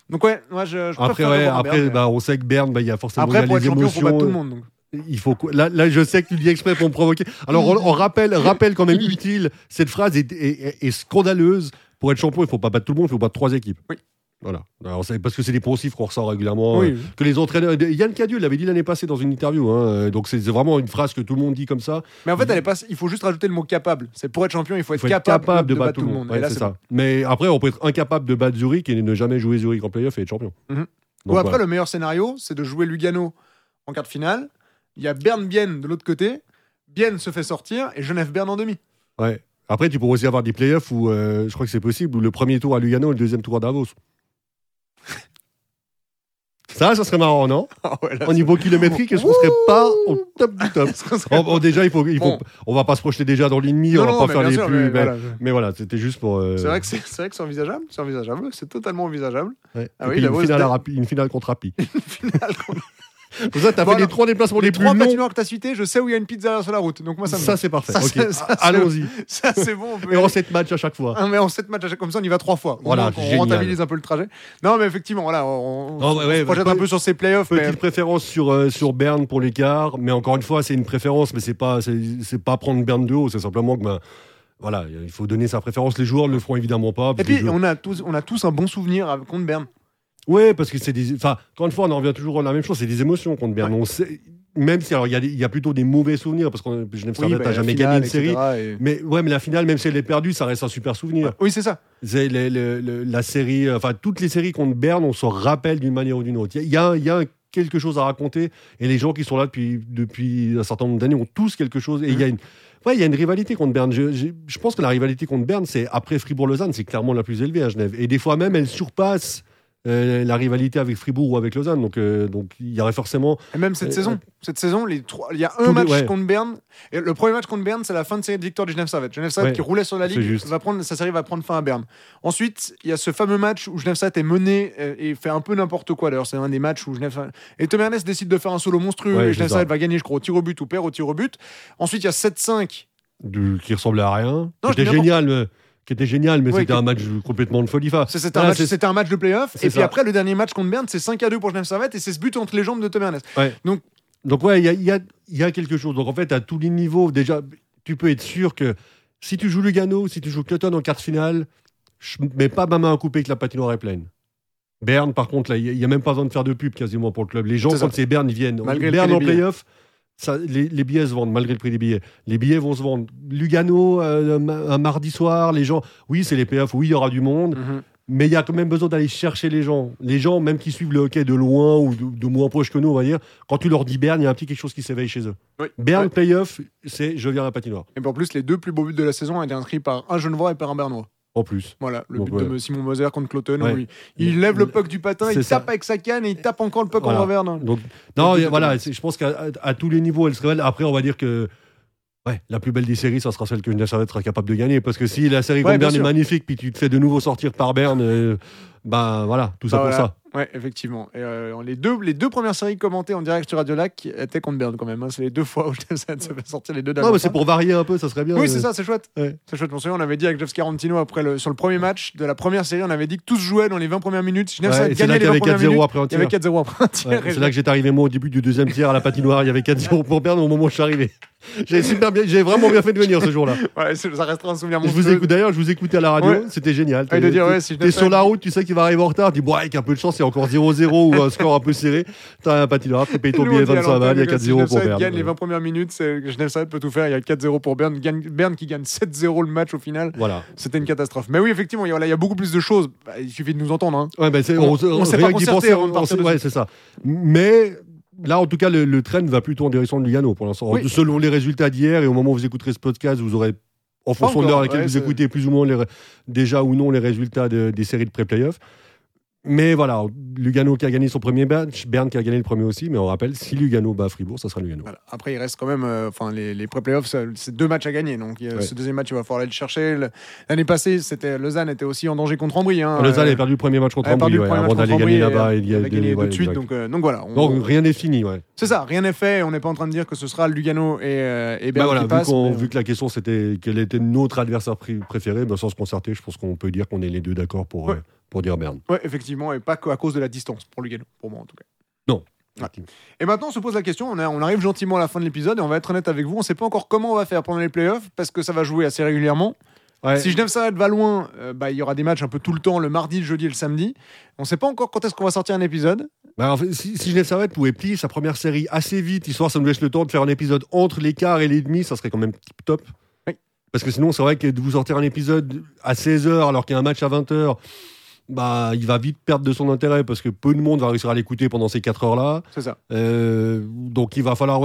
Donc je préfère Berne, on sait que Berne, il y a forcément les émotions. Après, pour battre tout le monde. Donc. Il faut là, je sais que tu le dis exprès pour me provoquer. Alors on rappelle quand même utile, cette phrase est scandaleuse. Pour être champion, il faut pas battre tout le monde, il faut battre 3 équipes. Oui. Voilà. Alors, parce que c'est des poncifs qu'on ressort régulièrement. Oui. Que les entraîneurs. Yann Cadio l'avait dit l'année passée dans une interview. Hein, donc c'est vraiment une phrase que tout le monde dit comme ça. Mais en fait, il faut juste rajouter le mot capable. C'est pour être champion, il faut être capable de battre tout le monde. Ouais, et là, c'est ça. Bon. Mais après, on peut être incapable de battre Zurich et ne jamais jouer Zurich en play-off et être champion. Mm-hmm. Donc, après, le meilleur scénario, c'est de jouer Lugano en quart de finale. Il y a Berne-Bienne de l'autre côté. Bienne se fait sortir et Genève-Berne en demi. Ouais. Après, tu pourrais aussi avoir des play-offs où je crois que c'est possible, où le premier tour à Lugano et le deuxième tour à Davos. Ça serait marrant, non? Au niveau kilométrique, est-ce qu'on serait pas au top du top? Déjà, il faut on va pas se projeter déjà dans l'ennemi, on va pas faire les plus. Mais voilà, c'était juste pour. C'est vrai que c'est envisageable, c'est totalement envisageable. Ouais. Ah oui, une finale contre Rapi. Pour ça, t'as fait les 3 déplacements les plus longs. Les 3 patinoires que t'as cités, je sais où il y a une pizza sur la route. Donc moi, ça c'est parfait. Okay. Allons-y. Ça, c'est bon. Et en 7 matchs à chaque fois. Mais en 7 matchs à chaque fois, comme ça, on y va 3 fois. Voilà, donc, on rentabilise un peu le trajet. Non, mais effectivement, voilà, on se projette un peu sur ces playoffs. Petite préférence sur Berne pour l'écart. Mais encore une fois, c'est une préférence, mais c'est pas prendre Berne de haut. C'est simplement que. Voilà, il faut donner sa préférence. Les joueurs ne le feront évidemment pas. Et puis, on a tous un bon souvenir contre Berne. Ouais, parce que encore une fois, on en revient toujours à la même chose, c'est des émotions contre Berne. Ouais. On sait, même si il y a plutôt des mauvais souvenirs, parce que Genève-Servette n'a jamais gagné une série. Mais la finale, même si elle est perdue, ça reste un super souvenir. Ouais. Oui, c'est ça. C'est la série, toutes les séries contre Berne, on se rappelle d'une manière ou d'une autre. Il y a quelque chose à raconter, et les gens qui sont là depuis un certain nombre d'années ont tous quelque chose. Et il y a une rivalité contre Berne. Je pense que la rivalité contre Berne, c'est après Fribourg-Lausanne, c'est clairement la plus élevée à Genève. Et des fois même, elle surpasse. La rivalité avec Fribourg ou avec Lausanne, donc il y aurait forcément. Et même cette saison, il y a un match contre Berne. Et le premier match contre Berne, c'est la fin de série de victoire de Genève-Servette. Genève-Servette qui roulait sur la ligue, sa série va prendre fin à Berne. Ensuite, il y a ce fameux match où Genève-Servette est mené et fait un peu n'importe quoi. D'ailleurs, c'est un des matchs où Genève-Servette et Tömmernes décide de faire un solo monstrueux et Genève-Servette va gagner, je crois, au tir au but ou perd au tir au but. Ensuite, il y a 7-5 qui ressemblait à rien. C'était génial. Qui était génial, mais c'était un match complètement de folie. C'était un match de play-off. Et puis après, le dernier match contre Berne, c'est 5-2 pour Genève-Servette et c'est ce but entre les jambes de Tömmernes. Ouais. Donc il y a quelque chose. Donc en fait, à tous les niveaux, déjà, tu peux être sûr que si tu joues Lugano, si tu joues Kloten en quart de finale, je ne mets pas ma main à couper que la patinoire est pleine. Berne, par contre, là, il n'y a même pas besoin de faire de pub quasiment pour le club. Les gens, quand c'est Berne, ils viennent. Berne en play-off. Les billets se vendent, malgré le prix des billets. Les billets vont se vendre. Lugano, un mardi soir, les gens... Oui, c'est les playoffs, oui, il y aura du monde, mais il y a quand même besoin d'aller chercher les gens. Les gens, même qui suivent le hockey de loin ou de moins proche que nous, on va dire, quand tu leur dis Berne, il y a un petit quelque chose qui s'éveille chez eux. Oui. Berne, playoff, c'est je viens à la patinoire. Et en plus, les 2 plus beaux buts de la saison ont été inscrits par un Genevois et par un Bernois. En plus. Voilà, le but de Simon Moser contre Kloten. Ouais. Il lève le puck du patin, tape avec sa canne et il tape encore le puck en revers. Je pense qu'à tous les niveaux, elle se révèle. Après, on va dire que Ouais, la plus belle des séries, ça sera celle que Genève-Servette sera capable de gagner. Parce que si la série contre Berne est magnifique, puis tu te fais de nouveau sortir par Berne, voilà, tout ça pour ça. Ouais, effectivement. Et les deux premières séries commentées en direct sur Radio Lac étaient contre Berne quand même. Hein. C'est les deux fois où Genève-Servette se fait sortir les deux dernières. Non, mais c'est pour varier un peu, ça serait bien. Oui, c'est ça, c'est chouette. Ouais. C'est chouette. On se souvient, on avait dit avec Jeff Scarantino sur le premier match de la première série, on avait dit que tous jouaient dans les 20 premières minutes. Genève-Servette gagnait les 20 premières minutes. Il y avait 4-0 après un tir. C'est là que j'étais arrivé, moi, au début du deuxième tiers à la patinoire. Il y avait 4-0 pour Berne au moment où je suis arrivé. J'ai vraiment bien fait de venir ce jour-là. Ouais, ça restera un souvenir monstrueux. D'ailleurs, je vous écoutais à la radio, c'était génial. T'es sur la route, tu sais qu'il va arriver en retard, tu dis, avec un peu de chance, c'est encore 0-0 ou un score un peu serré. T'as un patinoire, tu payes ton billet 25 balles, il y a 4-0 pour Berne. Gagne les 20 premières minutes, Genève-Servette peut tout faire, il y a 4-0 pour Berne. Berne qui gagne 7-0 le match au final. Voilà. C'était une catastrophe. Mais oui, effectivement, il y a beaucoup plus de choses. Il suffit de nous entendre. On sait pas concerter. Ouais, c'est ça. Mais. Là, en tout cas, le train va plutôt en direction de Lugano pour l'instant. Oui. Selon les résultats d'hier et au moment où vous écouterez ce podcast, vous aurez, en fonction de l'heure à laquelle vous écoutez, plus ou moins déjà ou non les résultats des séries de pré-playoff. Mais voilà, Lugano qui a gagné son premier match, Berne qui a gagné le premier aussi. Mais on rappelle, si Lugano bat Fribourg, ça sera Lugano. Voilà. Après, il reste quand même, les pré-playoffs, c'est deux matchs à gagner. Donc ce deuxième match, il va falloir aller le chercher. L'année passée, Lausanne était aussi en danger contre Ambri. Hein. Lausanne avait perdu le premier match contre Ambri avant d'aller gagner là-bas. Il avait gagné 2-8. Donc voilà. Donc rien n'est fini. Ouais. C'est ça, rien n'est fait. On n'est pas en train de dire que ce sera Lugano et Berne qui passent. Vu que la question c'était quel était notre adversaire préféré, sans se concerter, je pense qu'on peut dire qu'on est les deux d'accord pour. Pour dire Berne. Oui, effectivement, et pas qu'à cause de la distance, pour Lugano, pour moi en tout cas. Non. Ouais. Et maintenant, on se pose la question, on arrive gentiment à la fin de l'épisode, et on va être honnête avec vous, on ne sait pas encore comment on va faire pendant les playoffs, parce que ça va jouer assez régulièrement. Ouais. Si Genève-Servette va loin, il y aura des matchs un peu tout le temps, le mardi, le jeudi et le samedi. On ne sait pas encore quand est-ce qu'on va sortir un épisode. En fait, si Genève-Servette pouvait plier sa première série assez vite, histoire ça nous laisse le temps de faire un épisode entre les quarts et les demi, ça serait quand même top. Ouais. Parce que sinon, c'est vrai que de vous sortir un épisode à 16h alors qu'il y a un match à 20h, il va vite perdre de son intérêt parce que peu de monde va réussir à l'écouter pendant ces 4 heures-là. C'est ça. Donc il va falloir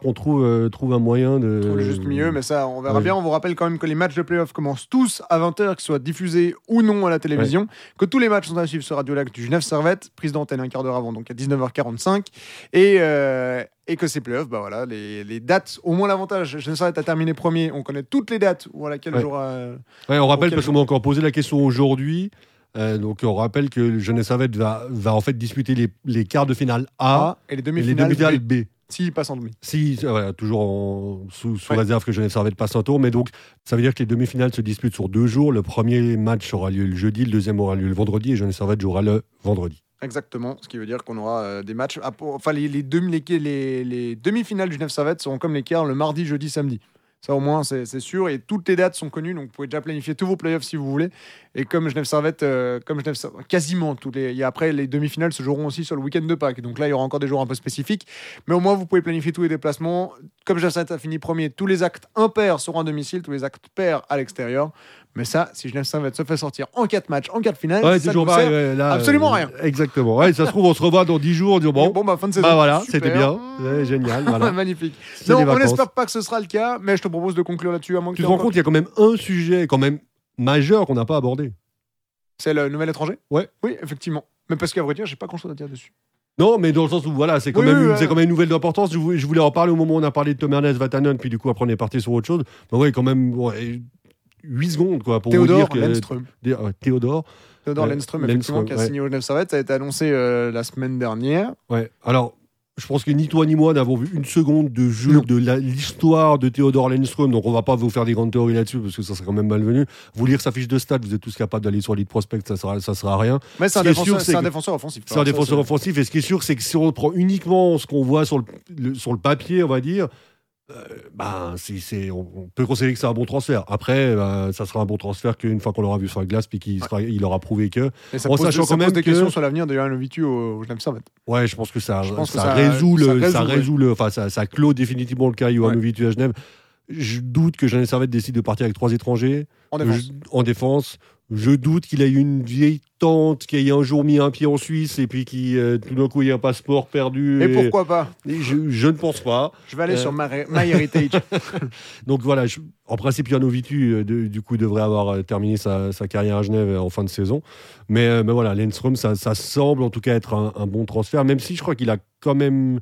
qu'on trouve un moyen de trouver juste mieux, mais ça on verra bien. On vous rappelle quand même que les matchs de play-off commencent tous à 20h, qu'ils soient diffusés ou non à la télévision, que tous les matchs sont à suivre sur Radio Lac du Genève-Servette, prise d'antenne un quart d'heure avant, donc à 19h45, et que ces playoffs, les dates, au moins l'avantage, Genève-Servette a terminé premier, on connaît toutes les dates ou à laquelle on rappelle parce qu'on m'a encore posé la question aujourd'hui. Donc on rappelle que Genève-Servette va en fait disputer les quarts de finale A et les demi-finales B. S'ils passent en demi. Toujours sous réserve que Genève-Servette passe un tour. Mais donc, ça veut dire que les demi-finales se disputent sur 2 jours. Le premier match aura lieu le jeudi, le deuxième aura lieu le vendredi et Genève-Servette jouera le vendredi. Exactement, ce qui veut dire qu'on aura des matchs... les demi-finales du Genève-Servette seront comme les quarts le mardi, jeudi, samedi. Ça au moins c'est sûr, et toutes les dates sont connues, donc vous pouvez déjà planifier tous vos playoffs si vous voulez. Et comme Genève-Servette, quasiment après les demi-finales se joueront aussi sur le week-end de Pâques, donc là il y aura encore des jours un peu spécifiques, mais au moins vous pouvez planifier tous les déplacements. Comme Genève-Servette a fini premier, tous les actes impairs seront à domicile, tous les actes pairs à l'extérieur. Mais ça, si Genève-Servette se fait sortir en 4 matchs, en 4 finales, ça ne sert absolument rien. Exactement. Ouais, ça se trouve, on se revoit dans 10 jours, on dit fin de saison. Super. C'était bien. Génial. Voilà. Magnifique. Non, on n'espère pas que ce sera le cas, mais je te propose de conclure là-dessus. Tu te rends compte qu'il y a quand même un sujet majeur qu'on n'a pas abordé. C'est le nouvel étranger ? Oui, effectivement. Mais parce qu'à vrai dire, je n'ai pas grand-chose à dire dessus. Non, mais dans le sens où c'est quand même une nouvelle d'importance. Je voulais en parler au moment où on a parlé de Tömmernes, Vatanen, puis du coup, après, on est parti sur autre chose. Mais quand même... 8 secondes pour Théodore vous dire que Lennström. Théodore Lennström, effectivement, qui a signé au Genève-Servette, ça a été annoncé la semaine dernière. Ouais. Alors, je pense que ni toi ni moi n'avons vu une seconde de jeu de l'histoire de Théodore Lennström, donc on va pas vous faire des grandes théories là-dessus parce que ça serait quand même malvenu. Vous lire sa fiche de stats, vous êtes tous capables d'aller sur Elite Prospect, ça sera rien. Mais c'est un défenseur offensif. C'est un défenseur offensif, et ce qui est sûr, c'est que si on prend uniquement ce qu'on voit sur le papier, on va dire. On peut considérer que c'est un bon transfert. Après, ça sera un bon transfert qu'une fois qu'on l'aura vu sur la glace, puis qu'il aura prouvé que. Et ça pose des questions sur l'avenir de Yann-Olivier Nividu au Genève-Servette. Ouais, je pense que ça clôt définitivement le cas Yann-Olivier Nividu à Genève. Je doute que Genève-Servette décide de partir avec 3 étrangers en défense. Je doute qu'il ait une vieille tante qui ait un jour mis un pied en Suisse et puis qui tout d'un coup ait un passeport perdu. Et pourquoi pas ? Je ne pense pas. Je vais aller sur My Heritage. Donc voilà, en principe, Yann-Olivier du coup devrait avoir terminé sa carrière à Genève en fin de saison. Mais voilà, Lennström, ça semble en tout cas être un bon transfert, même si je crois qu'il a quand même...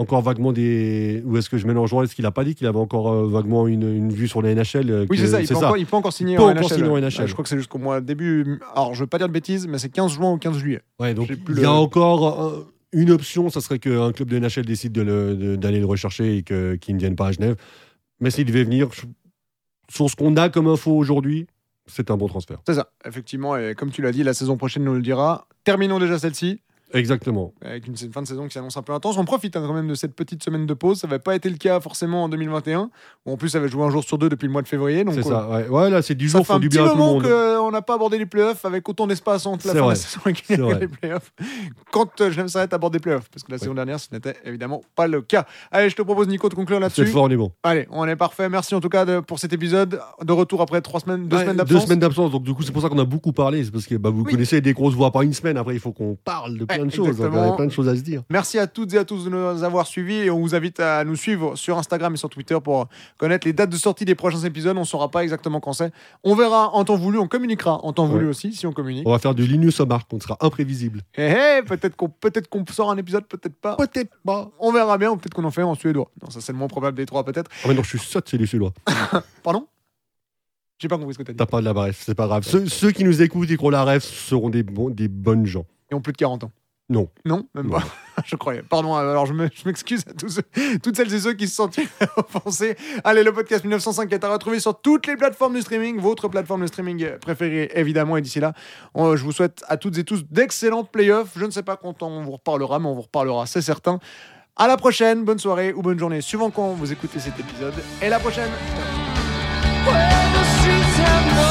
encore vaguement des. Ou est-ce que je mélangerais? Est-ce qu'il n'a pas dit qu'il avait encore vaguement une vue sur la NHL? Oui, c'est ça. Il peut encore signer en NHL. Je crois que c'est jusqu'au mois début. Alors, je ne veux pas dire de bêtises, mais c'est 15 juin ou 15 juillet. Ouais, donc il y a encore une option, ça serait qu'un club de NHL décide d'aller le rechercher et qu'il ne vienne pas à Genève. Mais s'il devait venir, sur ce qu'on a comme info aujourd'hui, c'est un bon transfert. C'est ça, effectivement. Et comme tu l'as dit, la saison prochaine nous le dira. Terminons déjà celle-ci. Exactement. Avec une fin de saison qui s'annonce un peu intense. On profite quand même de cette petite semaine de pause. Ça n'avait pas été le cas forcément en 2021. En plus, ça avait joué un jour sur deux depuis le mois de février. Donc c'est ça. Ouais, là, c'est du jour, font du bien à tout le monde. Ça fait un petit moment qu'on n'a pas abordé les playoffs avec autant d'espace entre la fin de la saison et les playoffs. Quand Genève s'arrête à aborder les playoffs, parce que la saison dernière, ce n'était évidemment pas le cas. Allez, je te propose, Nico, de conclure là-dessus. C'est fort, on est bon. Allez, on est parfait. Merci en tout cas pour cet épisode. De retour après deux semaines d'absence. 2 semaines d'absence. Donc du coup, c'est pour ça qu'on a beaucoup parlé. C'est parce que vous connaissez des grosses voix par une semaine. Après, il faut qu'on parle de plein de choses à se dire. Merci à toutes et à tous de nous avoir suivis et on vous invite à nous suivre sur Instagram et sur Twitter pour connaître les dates de sortie des prochains épisodes. On ne saura pas exactement quand c'est. On verra en temps voulu, on communiquera en temps voulu aussi si on communique. On va faire du Linus Marc, on sera imprévisible. Peut-être qu'on sort un épisode, peut-être pas. Peut-être pas. On verra bien, ou peut-être qu'on en fait un en suédois. Non, ça c'est le moins probable des trois peut-être. Ah mais non, je suis sûr que c'est les suédois. Pardon ? J'ai pas compris ce que t'as dit. T'as pas de la bref, c'est pas grave. Ceux qui nous écoutent et qui ont la ref seront des bonnes gens. Et ont plus de 40 ans. Non. Non, même pas. Je croyais. Pardon, alors je m'excuse à toutes celles et ceux qui se sentent offensés. Allez, le podcast 1905 est à retrouver sur toutes les plateformes de streaming, votre plateforme de streaming préférée, évidemment. Et d'ici là, je vous souhaite à toutes et tous d'excellents playoffs. Je ne sais pas quand on vous reparlera, mais on vous reparlera, c'est certain. À la prochaine, bonne soirée ou bonne journée, suivant quand vous écoutez cet épisode. Et à la prochaine. Ciao.